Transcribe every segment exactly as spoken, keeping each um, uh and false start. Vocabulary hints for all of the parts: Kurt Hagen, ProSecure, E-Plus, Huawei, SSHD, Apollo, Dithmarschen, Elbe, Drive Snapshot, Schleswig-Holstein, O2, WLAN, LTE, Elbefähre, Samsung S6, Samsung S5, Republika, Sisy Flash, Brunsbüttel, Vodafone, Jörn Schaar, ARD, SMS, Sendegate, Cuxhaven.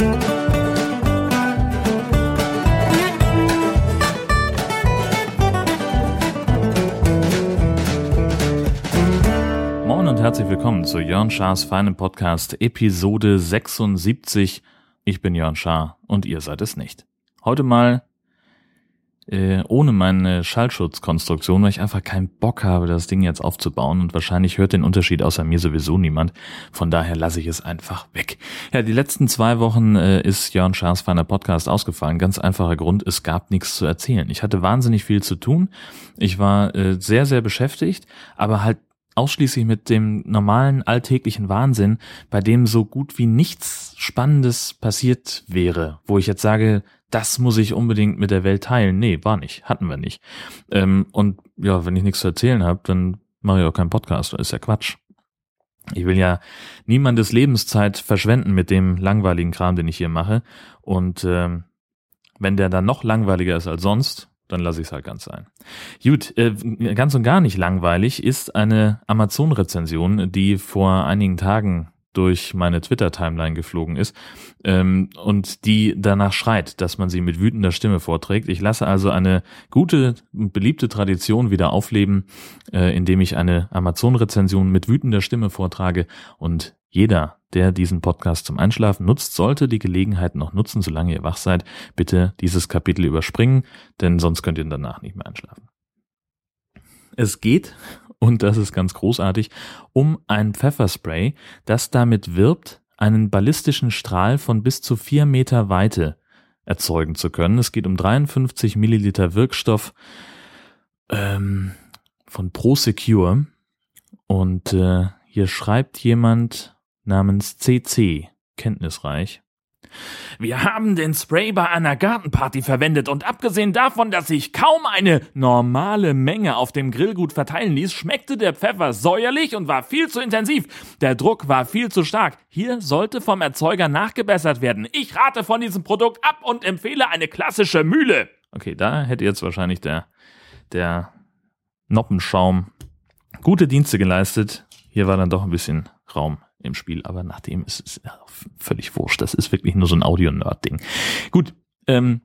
Moin und herzlich willkommen zu Jörn Schaars feinem Podcast Episode sechsundsiebzig. Ich bin Jörn Schaar und ihr seid es nicht. Heute mal äh, ohne meine Schallschutzkonstruktion, weil ich einfach keinen Bock habe, das Ding jetzt aufzubauen und wahrscheinlich hört den Unterschied außer mir sowieso niemand. Von daher lasse ich es einfach weg. Ja, die letzten zwei Wochen äh, ist Jörn Schaars feiner Podcast ausgefallen. Ganz einfacher Grund, es gab nichts zu erzählen. Ich hatte wahnsinnig viel zu tun. Ich war äh, sehr, sehr beschäftigt, aber halt ausschließlich mit dem normalen alltäglichen Wahnsinn, bei dem so gut wie nichts Spannendes passiert wäre, wo ich jetzt sage, das muss ich unbedingt mit der Welt teilen. Nee, war nicht, hatten wir nicht. Ähm, und ja, wenn ich nichts zu erzählen habe, dann mache ich auch keinen Podcast, das ist ja Quatsch. Ich will ja niemandes Lebenszeit verschwenden mit dem langweiligen Kram, den ich hier mache. Und ähm, wenn der dann noch langweiliger ist als sonst, dann lasse ich es halt ganz sein. Gut, äh, ganz und gar nicht langweilig ist eine Amazon-Rezension, die vor einigen Tagen durch meine Twitter-Timeline geflogen ist ähm, und die danach schreit, dass man sie mit wütender Stimme vorträgt. Ich lasse also eine gute und beliebte Tradition wieder aufleben, äh, indem ich eine Amazon-Rezension mit wütender Stimme vortrage und jeder, der diesen Podcast zum Einschlafen nutzt, sollte die Gelegenheit noch nutzen, solange ihr wach seid, bitte dieses Kapitel überspringen, denn sonst könnt ihr danach nicht mehr einschlafen. Es geht, und das ist ganz großartig, um ein Pfefferspray, das damit wirbt, einen ballistischen Strahl von bis zu vier Meter Weite erzeugen zu können. Es geht um dreiundfünfzig Milliliter Wirkstoff ähm, von ProSecure und äh, hier schreibt jemand namens C C, kenntnisreich. Wir haben den Spray bei einer Gartenparty verwendet und abgesehen davon, dass sich kaum eine normale Menge auf dem Grill gut verteilen ließ, schmeckte der Pfeffer säuerlich und war viel zu intensiv. Der Druck war viel zu stark. Hier sollte vom Erzeuger nachgebessert werden. Ich rate von diesem Produkt ab und empfehle eine klassische Mühle. Okay, da hätte jetzt wahrscheinlich der, der Noppenschaum gute Dienste geleistet. Hier war dann doch ein bisschen Raum im Spiel, aber nachdem ist es völlig wurscht. Das ist wirklich nur so ein Audio-Nerd-Ding. Gut, ähm,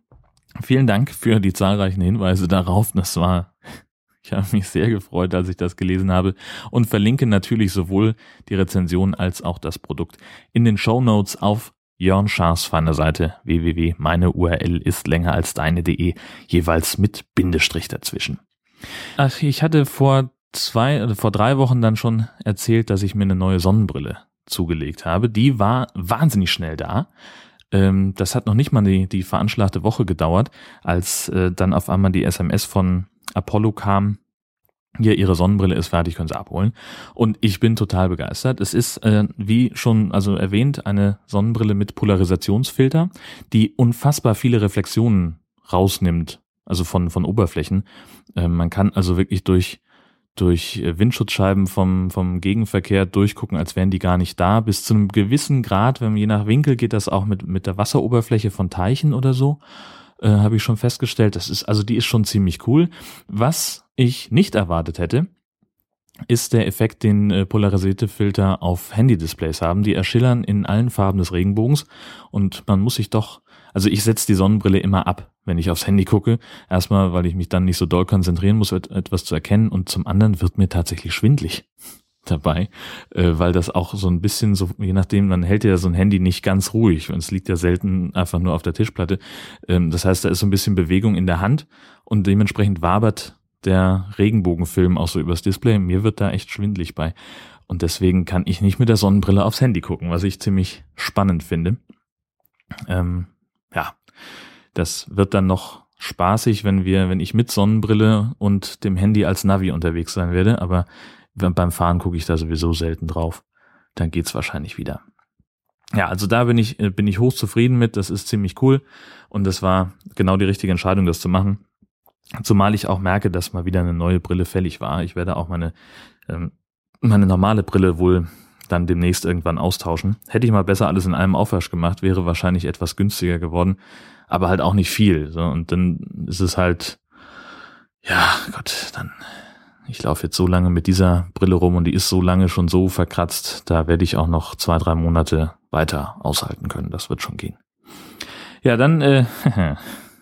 vielen Dank für die zahlreichen Hinweise darauf. Das war, ich habe mich sehr gefreut, als ich das gelesen habe und verlinke natürlich sowohl die Rezension als auch das Produkt in den Shownotes auf Jörn Schaars feiner Seite w w w punkt meine url ist länger als deine punkt de, jeweils mit Bindestrich dazwischen. Ach, ich hatte vor zwei oder vor drei Wochen dann schon erzählt, dass ich mir eine neue Sonnenbrille zugelegt habe. Die war wahnsinnig schnell da. Ähm, das hat noch nicht mal die, die veranschlagte Woche gedauert, als äh, dann auf einmal die S M S von Apollo kam. Hier, Ihre Sonnenbrille ist fertig, können Sie abholen. Und ich bin total begeistert. Es ist, äh, wie schon also erwähnt, eine Sonnenbrille mit Polarisationsfilter, die unfassbar viele Reflexionen rausnimmt, also von, von Oberflächen. Äh, man kann also wirklich durch durch Windschutzscheiben vom vom Gegenverkehr durchgucken, als wären die gar nicht da. Bis zu einem gewissen Grad, wenn je nach Winkel geht das auch mit mit der Wasseroberfläche von Teichen oder so, äh, habe ich schon festgestellt. Das ist also die ist schon ziemlich cool. Was ich nicht erwartet hätte, ist der Effekt, den äh, polarisierte Filter auf Handy-Displays haben. Die erschillern in allen Farben des Regenbogens und man muss sich doch Also ich setze die Sonnenbrille immer ab, wenn ich aufs Handy gucke. Erstmal, weil ich mich dann nicht so doll konzentrieren muss, etwas zu erkennen. Und zum anderen wird mir tatsächlich schwindelig dabei, äh, weil das auch so ein bisschen so, je nachdem, man hält ja so ein Handy nicht ganz ruhig. Und es liegt ja selten einfach nur auf der Tischplatte. Ähm, das heißt, da ist so ein bisschen Bewegung in der Hand und dementsprechend wabert der Regenbogenfilm auch so übers Display. Mir wird da echt schwindelig bei. Und deswegen kann ich nicht mit der Sonnenbrille aufs Handy gucken, was ich ziemlich spannend finde. Ähm, Ja, das wird dann noch spaßig, wenn wir, wenn ich mit Sonnenbrille und dem Handy als Navi unterwegs sein werde, aber beim Fahren gucke ich da sowieso selten drauf. Dann geht's wahrscheinlich wieder. Ja, also da bin ich, bin ich hochzufrieden mit, das ist ziemlich cool und das war genau die richtige Entscheidung, das zu machen. Zumal ich auch merke, dass mal wieder eine neue Brille fällig war. Ich werde auch meine, meine normale Brille wohl dann demnächst irgendwann austauschen. Hätte ich mal besser alles in einem Aufwasch gemacht, wäre wahrscheinlich etwas günstiger geworden, aber halt auch nicht viel. So, und dann ist es halt, ja Gott, dann, ich laufe jetzt so lange mit dieser Brille rum und die ist so lange schon so verkratzt, da werde ich auch noch zwei, drei Monate weiter aushalten können. Das wird schon gehen. Ja, dann äh,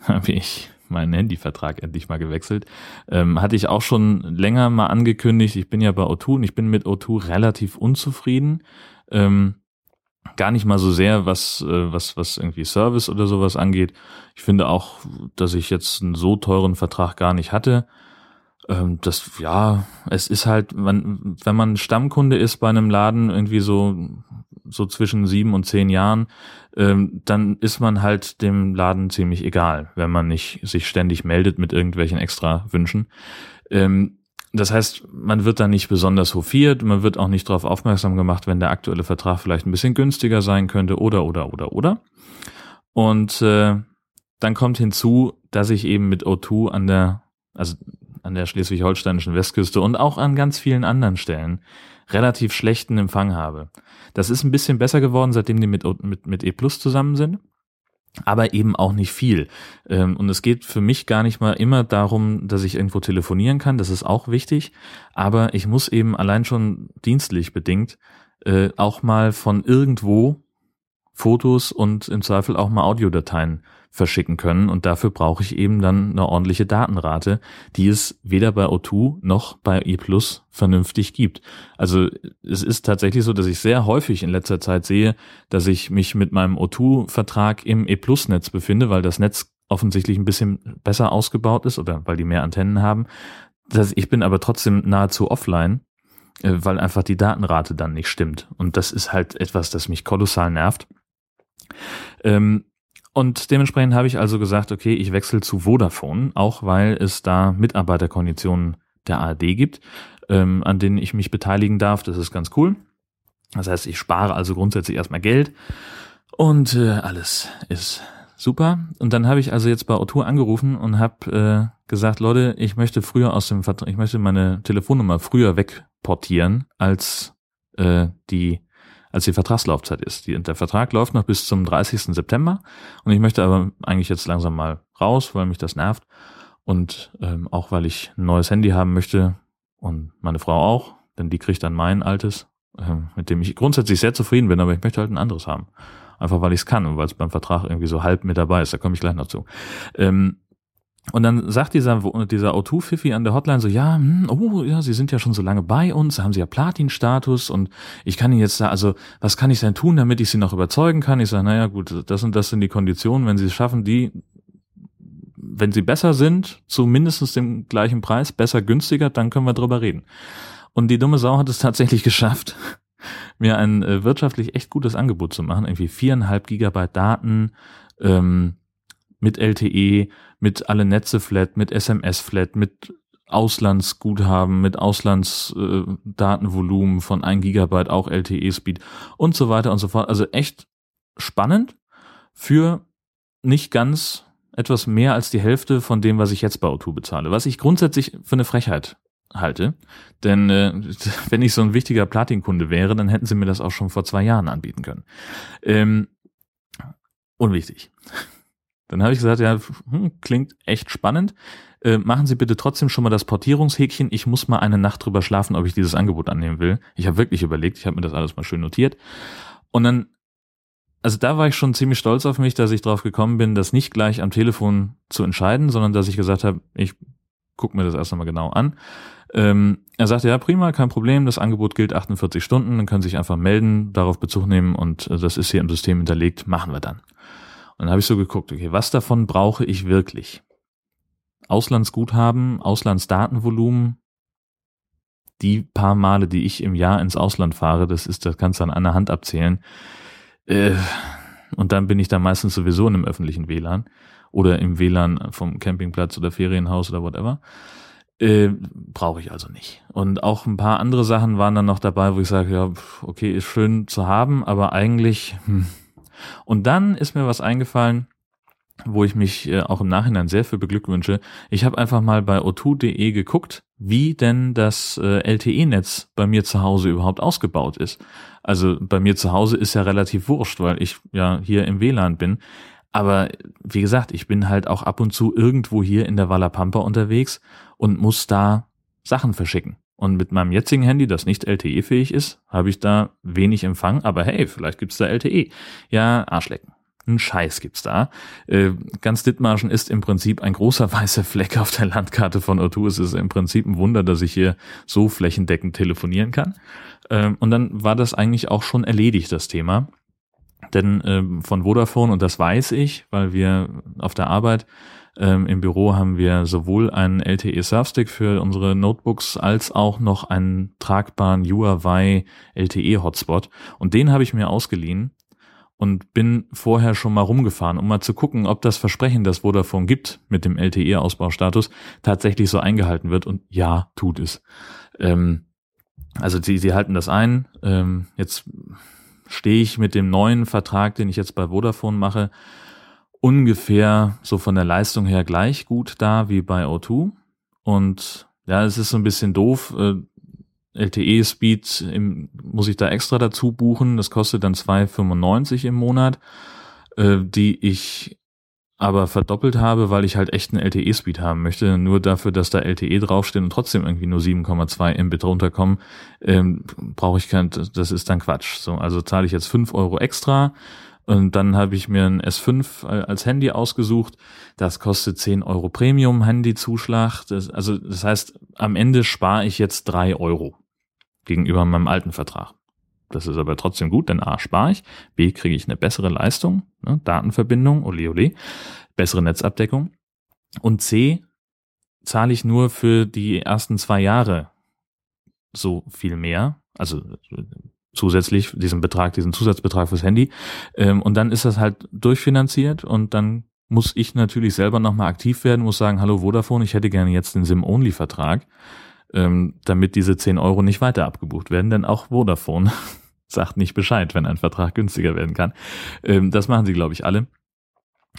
habe ich meinen Handyvertrag endlich mal gewechselt. Ähm, hatte ich auch schon länger mal angekündigt. Ich bin ja bei O zwei und ich bin mit O zwei relativ unzufrieden. Ähm, gar nicht mal so sehr, was, was, was irgendwie Service oder sowas angeht. Ich finde auch, dass ich jetzt einen so teuren Vertrag gar nicht hatte. Ähm, das, ja, es ist halt, man, wenn man Stammkunde ist bei einem Laden, irgendwie so, so zwischen sieben und zehn Jahren, ähm, dann ist man halt dem Laden ziemlich egal, wenn man nicht sich ständig meldet mit irgendwelchen extra Wünschen. Ähm, Das heißt, man wird da nicht besonders hofiert, man wird auch nicht darauf aufmerksam gemacht, wenn der aktuelle Vertrag vielleicht ein bisschen günstiger sein könnte oder, oder, oder, oder. Und äh, dann kommt hinzu, dass ich eben mit O zwei an der, also an der schleswig-holsteinischen Westküste und auch an ganz vielen anderen Stellen relativ schlechten Empfang habe. Das ist ein bisschen besser geworden, seitdem die mit, mit, mit E-Plus zusammen sind. Aber eben auch nicht viel. Und es geht für mich gar nicht mal immer darum, dass ich irgendwo telefonieren kann. Das ist auch wichtig. Aber ich muss eben allein schon dienstlich bedingt auch mal von irgendwo Fotos und im Zweifel auch mal Audiodateien verschicken können. Und dafür brauche ich eben dann eine ordentliche Datenrate, die es weder bei O zwei noch bei E-Plus vernünftig gibt. Also es ist tatsächlich so, dass ich sehr häufig in letzter Zeit sehe, dass ich mich mit meinem O zwei Vertrag im E-Plus-Netz befinde, weil das Netz offensichtlich ein bisschen besser ausgebaut ist oder weil die mehr Antennen haben. Das, ich bin aber trotzdem nahezu offline, weil einfach die Datenrate dann nicht stimmt. Und das ist halt etwas, das mich kolossal nervt. Ähm, Und dementsprechend habe ich also gesagt, okay, ich wechsle zu Vodafone, auch weil es da Mitarbeiterkonditionen der A R D gibt, ähm, an denen ich mich beteiligen darf. Das ist ganz cool. Das heißt, ich spare also grundsätzlich erstmal Geld und äh, alles ist super. Und dann habe ich also jetzt bei O zwei angerufen und habe äh, gesagt, Leute, ich möchte früher aus dem Vertrag, ich möchte meine Telefonnummer früher wegportieren, als äh, die als die Vertragslaufzeit ist. Die, der Vertrag läuft noch bis zum dreißigsten September und ich möchte aber eigentlich jetzt langsam mal raus, weil mich das nervt und ähm, auch, weil ich ein neues Handy haben möchte und meine Frau auch, denn die kriegt dann mein altes, ähm, mit dem ich grundsätzlich sehr zufrieden bin, aber ich möchte halt ein anderes haben. Einfach, weil ich es kann und weil es beim Vertrag irgendwie so halb mit dabei ist. Da komme ich gleich noch zu. Ähm, Und dann sagt dieser, dieser O zwei Fifi an der Hotline so, ja, hm, oh, ja, Sie sind ja schon so lange bei uns, haben Sie ja Platin-Status und ich kann Ihnen jetzt da, also was kann ich denn tun, damit ich Sie noch überzeugen kann? Ich sage, naja gut, das und das sind die Konditionen, wenn Sie es schaffen, die, wenn Sie besser sind, zu mindestens dem gleichen Preis, besser, günstiger, dann können wir drüber reden. Und die dumme Sau hat es tatsächlich geschafft, mir ein äh, wirtschaftlich echt gutes Angebot zu machen, irgendwie viereinhalb Gigabyte Daten, ähm, mit L T E, mit alle Netze flat, mit S M S flat, mit Auslandsguthaben, mit Auslandsdatenvolumen äh, von ein Gigabyte, auch L T E Speed und so weiter und so fort. Also echt spannend für nicht ganz etwas mehr als die Hälfte von dem, was ich jetzt bei O zwei bezahle. Was ich grundsätzlich für eine Frechheit halte, denn äh, wenn ich so ein wichtiger Platin-Kunde wäre, dann hätten sie mir das auch schon vor zwei Jahren anbieten können. Ähm, unwichtig. Dann habe ich gesagt, ja, hm, klingt echt spannend. Äh, machen Sie bitte trotzdem schon mal das Portierungshäkchen. Ich muss mal eine Nacht drüber schlafen, ob ich dieses Angebot annehmen will. Ich habe wirklich überlegt. Ich habe mir das alles mal schön notiert. Und dann, also da war ich schon ziemlich stolz auf mich, dass ich drauf gekommen bin, das nicht gleich am Telefon zu entscheiden, sondern dass ich gesagt habe, ich gucke mir das erst einmal genau an. Ähm, er sagte, ja prima, kein Problem. Das Angebot gilt achtundvierzig Stunden. Dann können Sie sich einfach melden, darauf Bezug nehmen und äh, das ist hier im System hinterlegt. Machen wir dann. Dann habe ich so geguckt, okay, was davon brauche ich wirklich? Auslandsguthaben, Auslandsdatenvolumen, die paar Male, die ich im Jahr ins Ausland fahre, das ist, das kannst du an einer Hand abzählen. Äh, und dann bin ich da meistens sowieso in einem öffentlichen W L A N oder im W L A N vom Campingplatz oder Ferienhaus oder whatever. Äh, brauche ich also nicht. Und auch ein paar andere Sachen waren dann noch dabei, wo ich sage, ja, okay, ist schön zu haben, aber eigentlich... Hm. Und dann ist mir was eingefallen, wo ich mich äh, auch im Nachhinein sehr für beglückwünsche. Ich habe einfach mal bei o zwei punkt de geguckt, wie denn das äh, L T E Netz bei mir zu Hause überhaupt ausgebaut ist. Also bei mir zu Hause ist ja relativ wurscht, weil ich ja hier im W L A N bin. Aber wie gesagt, ich bin halt auch ab und zu irgendwo hier in der Valle Pampa unterwegs und muss da Sachen verschicken. Und mit meinem jetzigen Handy, das nicht L T E fähig ist, habe ich da wenig Empfang. Aber hey, vielleicht gibt's da L T E. Ja, Arschlecken. Ein Scheiß gibt's da. Äh, ganz Dithmarschen ist im Prinzip ein großer weißer Fleck auf der Landkarte von O zwei. Es ist im Prinzip ein Wunder, dass ich hier so flächendeckend telefonieren kann. Ähm, und dann war das eigentlich auch schon erledigt, das Thema. Denn ähm, von Vodafone, und das weiß ich, weil wir auf der Arbeit ähm, im Büro haben wir sowohl einen L T E Surfstick für unsere Notebooks als auch noch einen tragbaren Huawei L T E Hotspot. Und den habe ich mir ausgeliehen. Und bin vorher schon mal rumgefahren, um mal zu gucken, ob das Versprechen, das Vodafone gibt mit dem L T E-Ausbaustatus, tatsächlich so eingehalten wird. Und ja, tut es. Ähm, also sie, sie halten das ein. Ähm, jetzt stehe ich mit dem neuen Vertrag, den ich jetzt bei Vodafone mache, ungefähr so von der Leistung her gleich gut da wie bei O zwei. Und ja, es ist so ein bisschen doof. Äh, L T E-Speed im, muss ich da extra dazu buchen. Das kostet dann zwei Euro fünfundneunzig im Monat, äh, die ich aber verdoppelt habe, weil ich halt echt einen L T E-Speed haben möchte. Nur dafür, dass da L T E draufsteht und trotzdem irgendwie nur sieben Komma zwei Mbit runterkommen, ähm, brauche ich kein, das ist dann Quatsch. So, also zahle ich jetzt fünf Euro extra und dann habe ich mir ein S fünf als Handy ausgesucht. Das kostet zehn Euro Premium-Handy-Zuschlag. Das, also das heißt, am Ende spare ich jetzt drei Euro. Gegenüber meinem alten Vertrag. Das ist aber trotzdem gut, denn A, spare ich, B, kriege ich eine bessere Leistung, ne, Datenverbindung, ole ole, bessere Netzabdeckung und C, zahle ich nur für die ersten zwei Jahre so viel mehr, also zusätzlich diesen Betrag, diesen Zusatzbetrag fürs Handy ähm, und dann ist das halt durchfinanziert und dann muss ich natürlich selber nochmal aktiv werden, muss sagen, hallo Vodafone, ich hätte gerne jetzt den SIM-Only-Vertrag, damit diese zehn Euro nicht weiter abgebucht werden, denn auch Vodafone sagt nicht Bescheid, wenn ein Vertrag günstiger werden kann. Das machen sie, glaube ich, alle.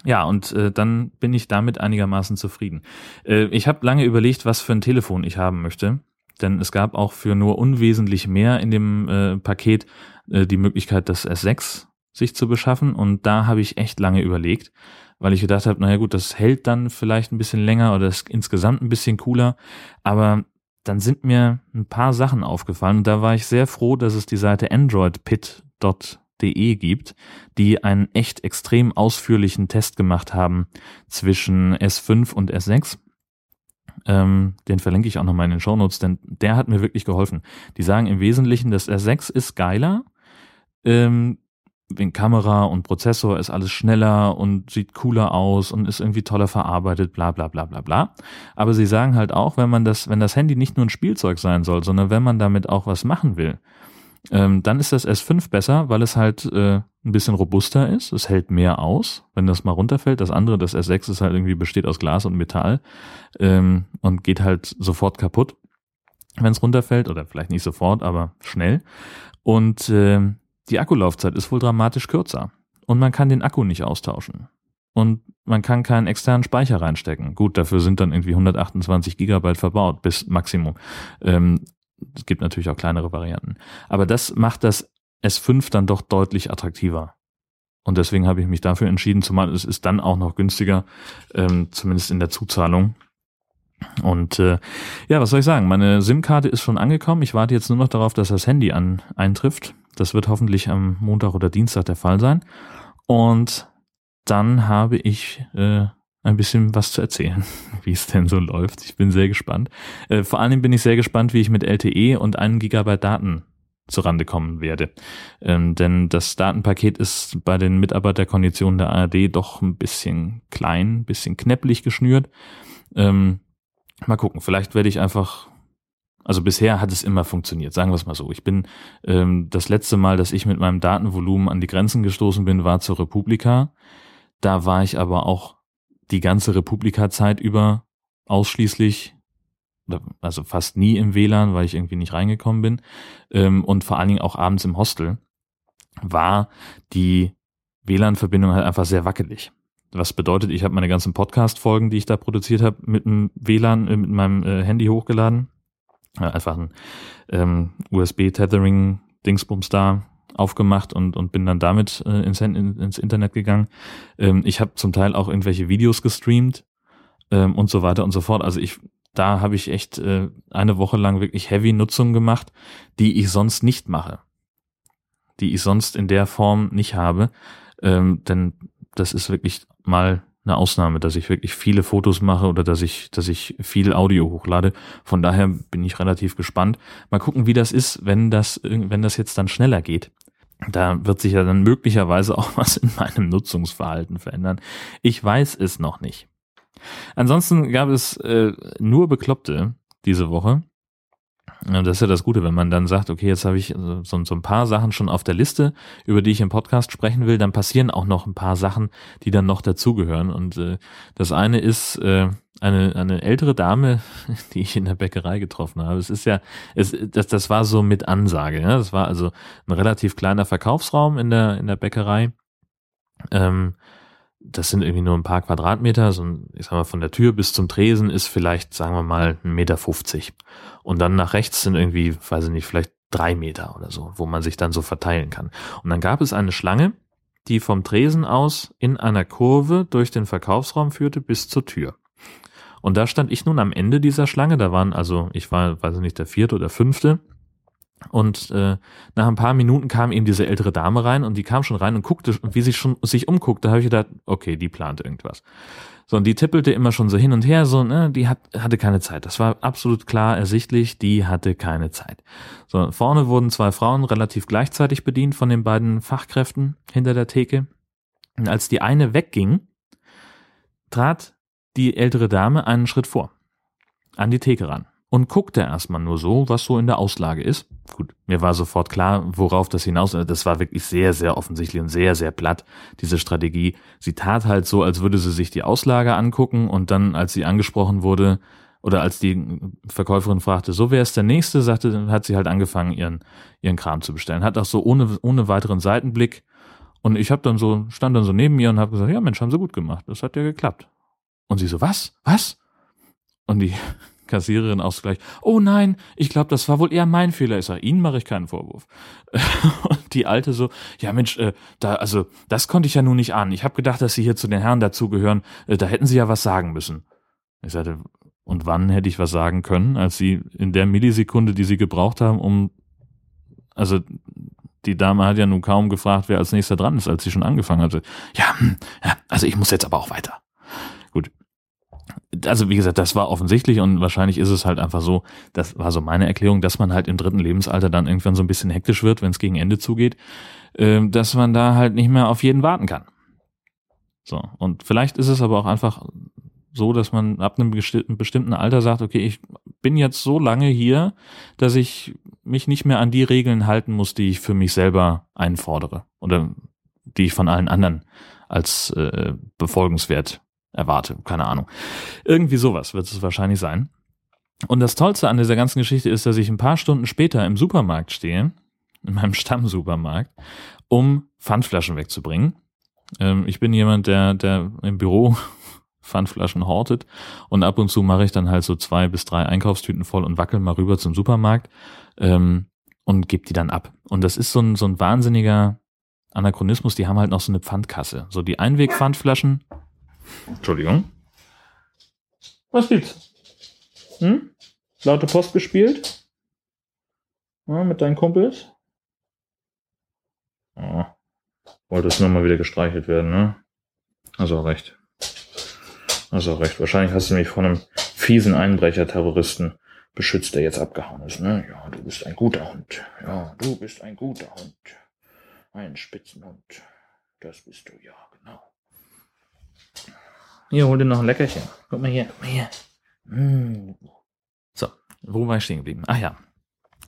Ja, und dann bin ich damit einigermaßen zufrieden. Ich habe lange überlegt, was für ein Telefon ich haben möchte, denn es gab auch für nur unwesentlich mehr in dem Paket die Möglichkeit, das S sechs sich zu beschaffen und da habe ich echt lange überlegt, weil ich gedacht habe, naja gut, das hält dann vielleicht ein bisschen länger oder ist insgesamt ein bisschen cooler, aber dann sind mir ein paar Sachen aufgefallen und da war ich sehr froh, dass es die Seite android pit punkt de gibt, die einen echt extrem ausführlichen Test gemacht haben zwischen S fünf und S sechs. Ähm, den verlinke ich auch nochmal in den Shownotes, denn der hat mir wirklich geholfen. Die sagen im Wesentlichen, das S sechs ist geiler, ähm, wegen Kamera und Prozessor ist alles schneller und sieht cooler aus und ist irgendwie toller verarbeitet, bla bla bla bla bla. Aber sie sagen halt auch, wenn man das, wenn das Handy nicht nur ein Spielzeug sein soll, sondern wenn man damit auch was machen will, ähm, dann ist das S fünf besser, weil es halt äh, ein bisschen robuster ist, es hält mehr aus, wenn das mal runterfällt. Das andere, das S sechs, ist halt irgendwie besteht aus Glas und Metall ähm, und geht halt sofort kaputt, wenn es runterfällt, oder vielleicht nicht sofort, aber schnell. Und äh, die Akkulaufzeit ist wohl dramatisch kürzer und man kann den Akku nicht austauschen und man kann keinen externen Speicher reinstecken. Gut, dafür sind dann irgendwie hundertachtundzwanzig Gigabyte verbaut bis Maximum. Ähm, es gibt natürlich auch kleinere Varianten. Aber das macht das S fünf dann doch deutlich attraktiver. Und deswegen habe ich mich dafür entschieden, zumal es ist dann auch noch günstiger, ähm, zumindest in der Zuzahlung. Und äh, ja, was soll ich sagen? Meine SIM-Karte ist schon angekommen. Ich warte jetzt nur noch darauf, dass das Handy an, eintrifft. Das wird hoffentlich am Montag oder Dienstag der Fall sein. Und dann habe ich äh, ein bisschen was zu erzählen, wie es denn so läuft. Ich bin sehr gespannt. Äh, vor allem bin ich sehr gespannt, wie ich mit L T E und einem Gigabyte Daten zurande kommen werde. Ähm, denn das Datenpaket ist bei den Mitarbeiterkonditionen der A R D doch ein bisschen klein, ein bisschen knäpplich geschnürt. Ähm, mal gucken, vielleicht werde ich einfach... Also bisher hat es immer funktioniert, sagen wir es mal so. Ich bin ähm, das letzte Mal, dass ich mit meinem Datenvolumen an die Grenzen gestoßen bin, war zur Republika. Da war ich aber auch die ganze Republika-Zeit über ausschließlich, also fast nie im W L A N, weil ich irgendwie nicht reingekommen bin. Ähm, und vor allen Dingen auch abends im Hostel war die W L A N-Verbindung halt einfach sehr wackelig. Was bedeutet, ich habe meine ganzen Podcast-Folgen, die ich da produziert habe, mit dem W L A N, mit meinem äh, Handy hochgeladen. Einfach ein ähm, U S B-Tethering-Dingsbums da aufgemacht und und bin dann damit äh, ins, ins Internet gegangen. Ähm, ich habe zum Teil auch irgendwelche Videos gestreamt ähm, und so weiter und so fort. Also ich da habe ich echt äh, eine Woche lang wirklich Heavy-Nutzung gemacht, die ich sonst nicht mache, die ich sonst in der Form nicht habe. Ähm, denn das ist wirklich mal eine Ausnahme, dass ich wirklich viele Fotos mache oder dass ich, dass ich viel Audio hochlade. Von daher bin ich relativ gespannt. Mal gucken, wie das ist, wenn das, wenn das jetzt dann schneller geht. Da wird sich ja dann möglicherweise auch was in meinem Nutzungsverhalten verändern. Ich weiß es noch nicht. Ansonsten gab es äh, nur Bekloppte diese Woche. Das ist ja das Gute, wenn man dann sagt, okay, jetzt habe ich so, so ein paar Sachen schon auf der Liste, über die ich im Podcast sprechen will, dann passieren auch noch ein paar Sachen, die dann noch dazugehören. Und äh, das eine ist äh, eine eine ältere Dame, die ich in der Bäckerei getroffen habe. Es ist ja, es das das war so mit Ansage. Ja? Das war also ein relativ kleiner Verkaufsraum in der in der Bäckerei. Ähm, das sind irgendwie nur ein paar Quadratmeter, so ein, ich sag mal, von der Tür bis zum Tresen ist vielleicht, sagen wir mal, ein Meter fünfzig. Und dann nach rechts sind irgendwie, weiß ich nicht, vielleicht drei Meter oder so, wo man sich dann so verteilen kann. Und dann gab es eine Schlange, die vom Tresen aus in einer Kurve durch den Verkaufsraum führte bis zur Tür. Und da stand ich nun am Ende dieser Schlange, da waren also, ich war, weiß ich nicht, der vierte oder fünfte. Und äh, nach ein paar Minuten kam eben diese ältere Dame rein und die kam schon rein und guckte, und wie sie schon sich umguckte, habe ich gedacht, okay, die plant irgendwas. So, und die tippelte immer schon so hin und her, so, ne, die hat, hatte keine Zeit. Das war absolut klar ersichtlich, die hatte keine Zeit. So, vorne wurden zwei Frauen relativ gleichzeitig bedient von den beiden Fachkräften hinter der Theke. Und als die eine wegging, trat die ältere Dame einen Schritt vor, an die Theke ran. Und guckte erstmal nur so, was so in der Auslage ist. Gut, mir war sofort klar, worauf das hinaus, das war wirklich sehr, sehr offensichtlich und sehr, sehr platt, diese Strategie. Sie tat halt so, als würde sie sich die Auslage angucken und dann, als sie angesprochen wurde oder als die Verkäuferin fragte, so, wer ist der Nächste, sagte, hat sie halt angefangen, ihren ihren Kram zu bestellen. Hat auch so ohne ohne weiteren Seitenblick, und ich hab dann so, stand dann so neben ihr und habe gesagt, ja Mensch, haben sie gut gemacht, das hat ja geklappt. Und sie so, was, was? Und die Kassiererin ausgleich, oh nein, ich glaube, das war wohl eher mein Fehler. Ich sage, Ihnen mache ich keinen Vorwurf. Und die Alte so, ja Mensch, äh, da, also das konnte ich ja nun nicht ahnen. Ich habe gedacht, dass Sie hier zu den Herren dazugehören. Äh, da hätten Sie ja was sagen müssen. Ich sagte, und wann hätte ich was sagen können, als Sie in der Millisekunde, die Sie gebraucht haben, um, also die Dame hat ja nun kaum gefragt, wer als nächster dran ist, als sie schon angefangen hatte. Ja, ja, also ich muss jetzt aber auch weiter. Gut. Also wie gesagt, das war offensichtlich, und wahrscheinlich ist es halt einfach so, das war so meine Erklärung, dass man halt im dritten Lebensalter dann irgendwann so ein bisschen hektisch wird, wenn es gegen Ende zugeht, dass man da halt nicht mehr auf jeden warten kann. So, und vielleicht ist es aber auch einfach so, dass man ab einem bestimmten Alter sagt, okay, ich bin jetzt so lange hier, dass ich mich nicht mehr an die Regeln halten muss, die ich für mich selber einfordere oder die ich von allen anderen als äh, befolgungswert erwarte, keine Ahnung. Irgendwie sowas wird es wahrscheinlich sein. Und das Tollste an dieser ganzen Geschichte ist, dass ich ein paar Stunden später im Supermarkt stehe, in meinem Stammsupermarkt, um Pfandflaschen wegzubringen. Ähm, ich bin jemand, der, der im Büro Pfandflaschen hortet, und ab und zu mache ich dann halt so zwei bis drei Einkaufstüten voll und wackel mal rüber zum Supermarkt ähm, und gebe die dann ab. Und das ist so ein, so ein wahnsinniger Anachronismus, die haben halt noch so eine Pfandkasse. So die Einweg-Pfandflaschen. Entschuldigung. Was gibt's? Hm? Laute Post gespielt? Ja, mit deinen Kumpels? Oh. Wollte es nur mal wieder gestreichelt werden, ne? Also recht. Also recht. Wahrscheinlich hast du mich von einem fiesen Einbrecher-Terroristen beschützt, der jetzt abgehauen ist, ne? Ja, du bist ein guter Hund. Ja, du bist ein guter Hund. Ein Spitzenhund. Das bist du, ja, genau. Hier, hol dir noch ein Leckerchen. Guck mal hier. Guck mal hier. Mm. So, wo war ich stehen geblieben? Ach ja,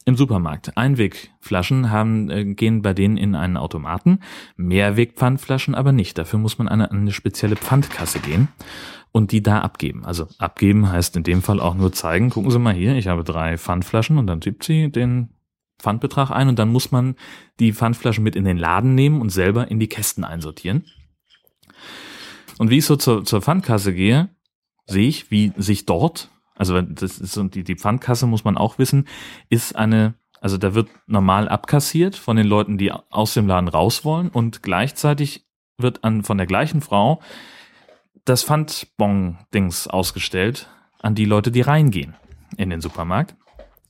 im Supermarkt. Einwegflaschen haben, äh, gehen bei denen in einen Automaten. Mehrwegpfandflaschen aber nicht. Dafür muss man an eine, eine spezielle Pfandkasse gehen und die da abgeben. Also abgeben heißt in dem Fall auch nur zeigen. Gucken Sie mal hier, ich habe drei Pfandflaschen, und dann tippt sie den Pfandbetrag ein, und dann muss man die Pfandflaschen mit in den Laden nehmen und selber in die Kästen einsortieren. Und wie ich so zur, zur Pfandkasse gehe, sehe ich, wie sich dort, also das ist, und die, die Pfandkasse muss man auch wissen, ist eine, also da wird normal abkassiert von den Leuten, die aus dem Laden raus wollen, und gleichzeitig wird an, von der gleichen Frau das Pfandbon-Dings ausgestellt an die Leute, die reingehen in den Supermarkt.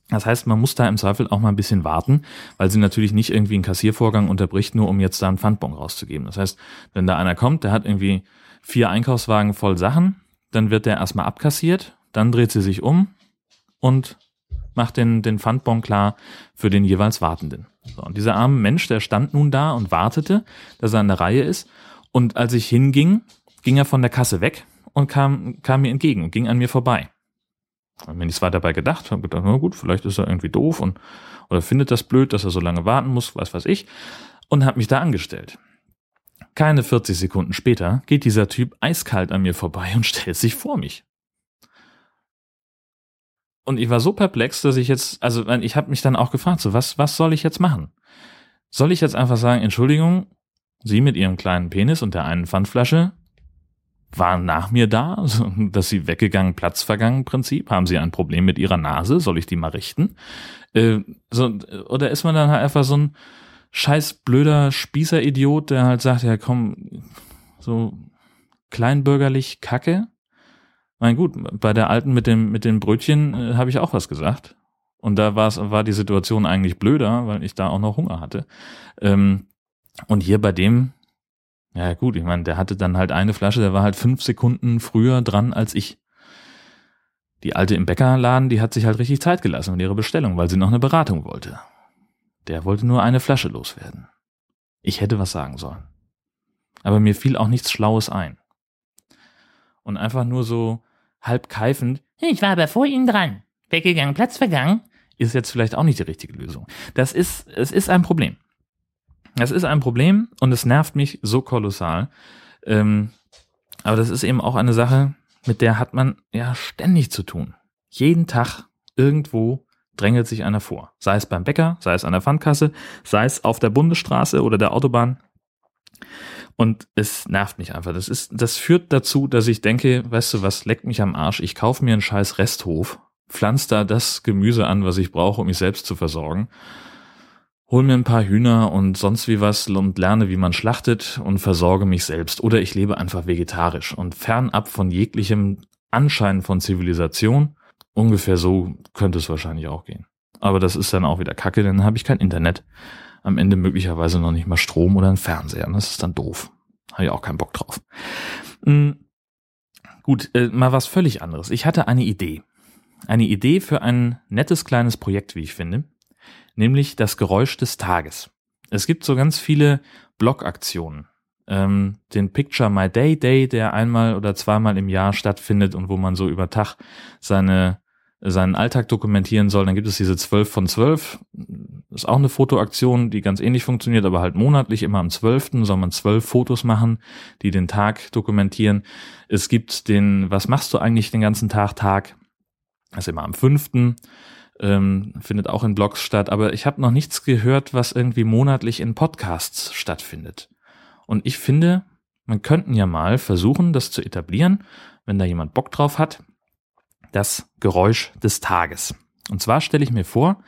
Das heißt, man muss da im Zweifel auch mal ein bisschen warten, weil sie natürlich nicht irgendwie einen Kassiervorgang unterbricht, nur um jetzt da einen Pfandbon rauszugeben. Das heißt, wenn da einer kommt, der hat irgendwie vier Einkaufswagen voll Sachen, dann wird der erstmal abkassiert, dann dreht sie sich um und macht den, den Pfandbon klar für den jeweils Wartenden. So, und dieser arme Mensch, der stand nun da und wartete, dass er an der Reihe ist. Und als ich hinging, ging er von der Kasse weg und kam, kam mir entgegen und ging an mir vorbei. Hab mir nichts weiter dabei gedacht, hab gedacht, na gut, vielleicht ist er irgendwie doof und oder findet das blöd, dass er so lange warten muss, was weiß ich, und hab mich da angestellt. Keine vierzig Sekunden später geht dieser Typ eiskalt an mir vorbei und stellt sich vor mich. Und ich war so perplex, dass ich jetzt, also ich habe mich dann auch gefragt, so was, was soll ich jetzt machen? Soll ich jetzt einfach sagen, Entschuldigung, Sie mit Ihrem kleinen Penis und der einen Pfandflasche waren nach mir da, also, dass Sie weggegangen, Platz vergangen Prinzip, haben Sie ein Problem mit Ihrer Nase, soll ich die mal richten? Äh, so, oder ist man dann halt einfach so ein scheiß blöder Spießeridiot, der halt sagt, ja komm, so kleinbürgerlich Kacke? Mein gut, bei der alten mit dem mit den Brötchen äh, habe ich auch was gesagt und da war's, war die Situation eigentlich blöder, weil ich da auch noch Hunger hatte. Ähm, und hier bei dem, ja gut, ich meine, der hatte dann halt eine Flasche, der war halt fünf Sekunden früher dran als ich. Die alte im Bäckerladen, die hat sich halt richtig Zeit gelassen mit ihrer Bestellung, weil sie noch eine Beratung wollte. Der wollte nur eine Flasche loswerden. Ich hätte was sagen sollen. Aber mir fiel auch nichts Schlaues ein. Und einfach nur so halb keifend, ich war aber vor Ihnen dran, weggegangen, Platz vergangen, ist jetzt vielleicht auch nicht die richtige Lösung. Das ist, es ist ein Problem. Das ist ein Problem und es nervt mich so kolossal. Ähm, aber das ist eben auch eine Sache, mit der hat man ja ständig zu tun. Jeden Tag irgendwo drängelt sich einer vor. Sei es beim Bäcker, sei es an der Pfandkasse, sei es auf der Bundesstraße oder der Autobahn. Und es nervt mich einfach. Das ist, das führt dazu, dass ich denke, weißt du was, leckt mich am Arsch. Ich kaufe mir einen scheiß Resthof, pflanze da das Gemüse an, was ich brauche, um mich selbst zu versorgen, hol mir ein paar Hühner und sonst wie was und lerne, wie man schlachtet und versorge mich selbst. Oder ich lebe einfach vegetarisch und fernab von jeglichem Anschein von Zivilisation. Ungefähr so könnte es wahrscheinlich auch gehen. Aber das ist dann auch wieder Kacke, denn dann habe ich kein Internet. Am Ende möglicherweise noch nicht mal Strom oder einen Fernseher. Das ist dann doof. Habe ich auch keinen Bock drauf. Hm. Gut, äh, mal was völlig anderes. Ich hatte eine Idee. Eine Idee für ein nettes kleines Projekt, wie ich finde. Nämlich das Geräusch des Tages. Es gibt so ganz viele Blog-Aktionen. Ähm, den Picture My Day Day, der einmal oder zweimal im Jahr stattfindet und wo man so über Tag seine... seinen Alltag dokumentieren soll, dann gibt es diese zwölf von zwölf, ist auch eine Fotoaktion, die ganz ähnlich funktioniert, aber halt monatlich, immer am zwölften soll man zwölf Fotos machen, die den Tag dokumentieren. Es gibt den, was machst du eigentlich den ganzen Tag, Tag, ist immer am fünften Ähm, findet auch in Blogs statt, aber ich habe noch nichts gehört, was irgendwie monatlich in Podcasts stattfindet. Und ich finde, man könnten ja mal versuchen, das zu etablieren, wenn da jemand Bock drauf hat, das Geräusch des Tages. Und zwar stelle ich mir vor,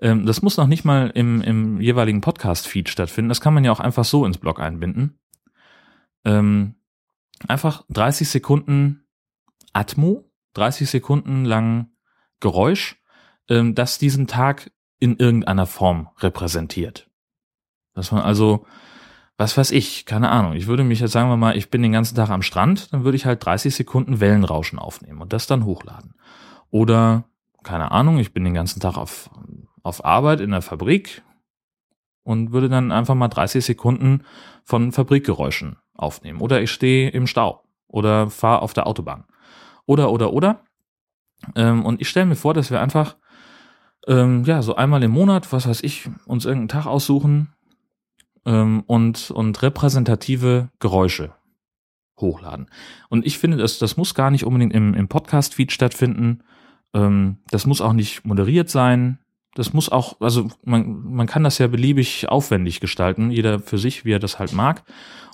das muss noch nicht mal im, im jeweiligen Podcast-Feed stattfinden, das kann man ja auch einfach so ins Blog einbinden. Einfach dreißig Sekunden Atmo, dreißig Sekunden lang Geräusch, das diesen Tag in irgendeiner Form repräsentiert. Dass man also, was weiß ich, keine Ahnung, ich würde mich jetzt, sagen wir mal, ich bin den ganzen Tag am Strand, dann würde ich halt dreißig Sekunden Wellenrauschen aufnehmen und das dann hochladen. Oder, keine Ahnung, ich bin den ganzen Tag auf auf Arbeit in der Fabrik und würde dann einfach mal dreißig Sekunden von Fabrikgeräuschen aufnehmen. Oder ich stehe im Stau oder fahre auf der Autobahn. Oder, oder, oder. Ähm, und ich stelle mir vor, dass wir einfach ähm, ja so einmal im Monat, was weiß ich, uns irgendeinen Tag aussuchen, Und, und repräsentative Geräusche hochladen. Und ich finde, das, das muss gar nicht unbedingt im, im Podcast-Feed stattfinden. Das muss auch nicht moderiert sein. Das muss auch, also man, man kann das ja beliebig aufwendig gestalten, jeder für sich, wie er das halt mag.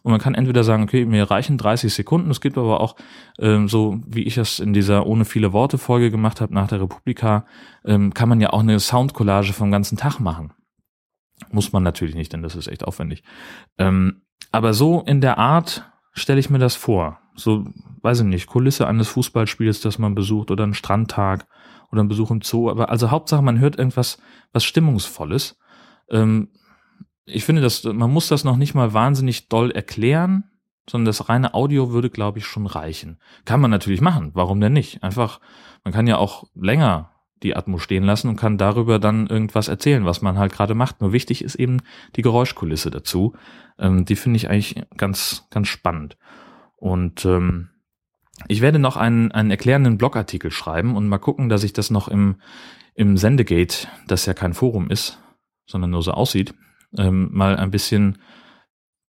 Und man kann entweder sagen, okay, mir reichen dreißig Sekunden. Es gibt aber auch, ähm, so wie ich das in dieser ohne viele Worte Folge gemacht habe nach der Republika, ähm, kann man ja auch eine Soundcollage vom ganzen Tag machen. Muss man natürlich nicht, denn das ist echt aufwendig. Ähm, aber so in der Art stelle ich mir das vor. So, weiß ich nicht, Kulisse eines Fußballspiels, das man besucht oder einen Strandtag oder ein Besuch im Zoo. Aber also Hauptsache, man hört irgendwas, was Stimmungsvolles. Ähm, ich finde, dass man muss das noch nicht mal wahnsinnig doll erklären, sondern das reine Audio würde, glaube ich, schon reichen. Kann man natürlich machen, warum denn nicht? Einfach, man kann ja auch länger die Atmo stehen lassen und kann darüber dann irgendwas erzählen, was man halt gerade macht. Nur wichtig ist eben die Geräuschkulisse dazu. Ähm, die finde ich eigentlich ganz, ganz spannend. Und ähm, ich werde noch einen, einen erklärenden Blogartikel schreiben und mal gucken, dass ich das noch im, im Sendegate, das ja kein Forum ist, sondern nur so aussieht, ähm, mal ein bisschen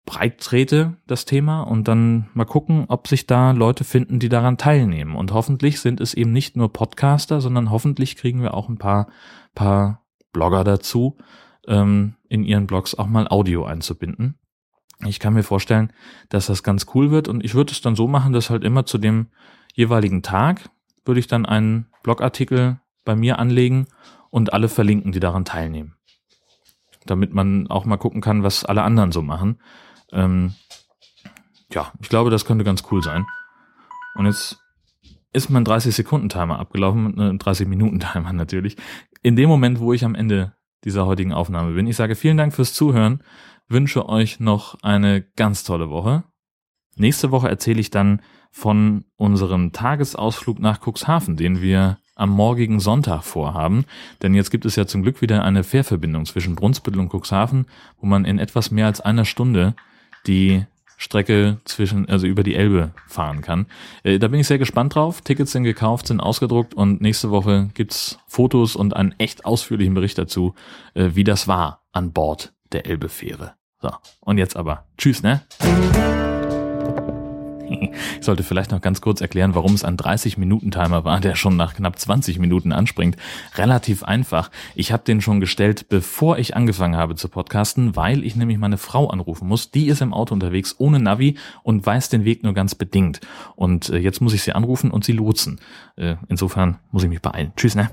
breit trete, das Thema, und dann mal gucken, ob sich da Leute finden, die daran teilnehmen. Und hoffentlich sind es eben nicht nur Podcaster, sondern hoffentlich kriegen wir auch ein paar, paar Blogger dazu, ähm, in ihren Blogs auch mal Audio einzubinden. Ich kann mir vorstellen, dass das ganz cool wird, und ich würde es dann so machen, dass halt immer zu dem jeweiligen Tag würde ich dann einen Blogartikel bei mir anlegen und alle verlinken, die daran teilnehmen. Damit man auch mal gucken kann, was alle anderen so machen. Ähm, ja, ich glaube, das könnte ganz cool sein. Und jetzt ist mein dreißig-Sekunden-Timer abgelaufen, äh, dreißig-Minuten-Timer natürlich. In dem Moment, wo ich am Ende dieser heutigen Aufnahme bin. Ich sage vielen Dank fürs Zuhören, wünsche euch noch eine ganz tolle Woche. Nächste Woche erzähle ich dann von unserem Tagesausflug nach Cuxhaven, den wir am morgigen Sonntag vorhaben, denn jetzt gibt es ja zum Glück wieder eine Fährverbindung zwischen Brunsbüttel und Cuxhaven, wo man in etwas mehr als einer Stunde die Strecke zwischen, also über die Elbe fahren kann. Äh, da bin ich sehr gespannt drauf. Tickets sind gekauft, sind ausgedruckt, und nächste Woche gibt's Fotos und einen echt ausführlichen Bericht dazu, äh, wie das war an Bord der Elbefähre. So, und jetzt aber. Tschüss, ne? Ich sollte vielleicht noch ganz kurz erklären, warum es ein dreißig-Minuten-Timer war, der schon nach knapp zwanzig Minuten anspringt. Relativ einfach. Ich habe den schon gestellt, bevor ich angefangen habe zu podcasten, weil ich nämlich meine Frau anrufen muss. Die ist im Auto unterwegs, ohne Navi, und weiß den Weg nur ganz bedingt. Und äh, jetzt muss ich sie anrufen und sie lotsen. Äh, insofern muss ich mich beeilen. Tschüss, ne?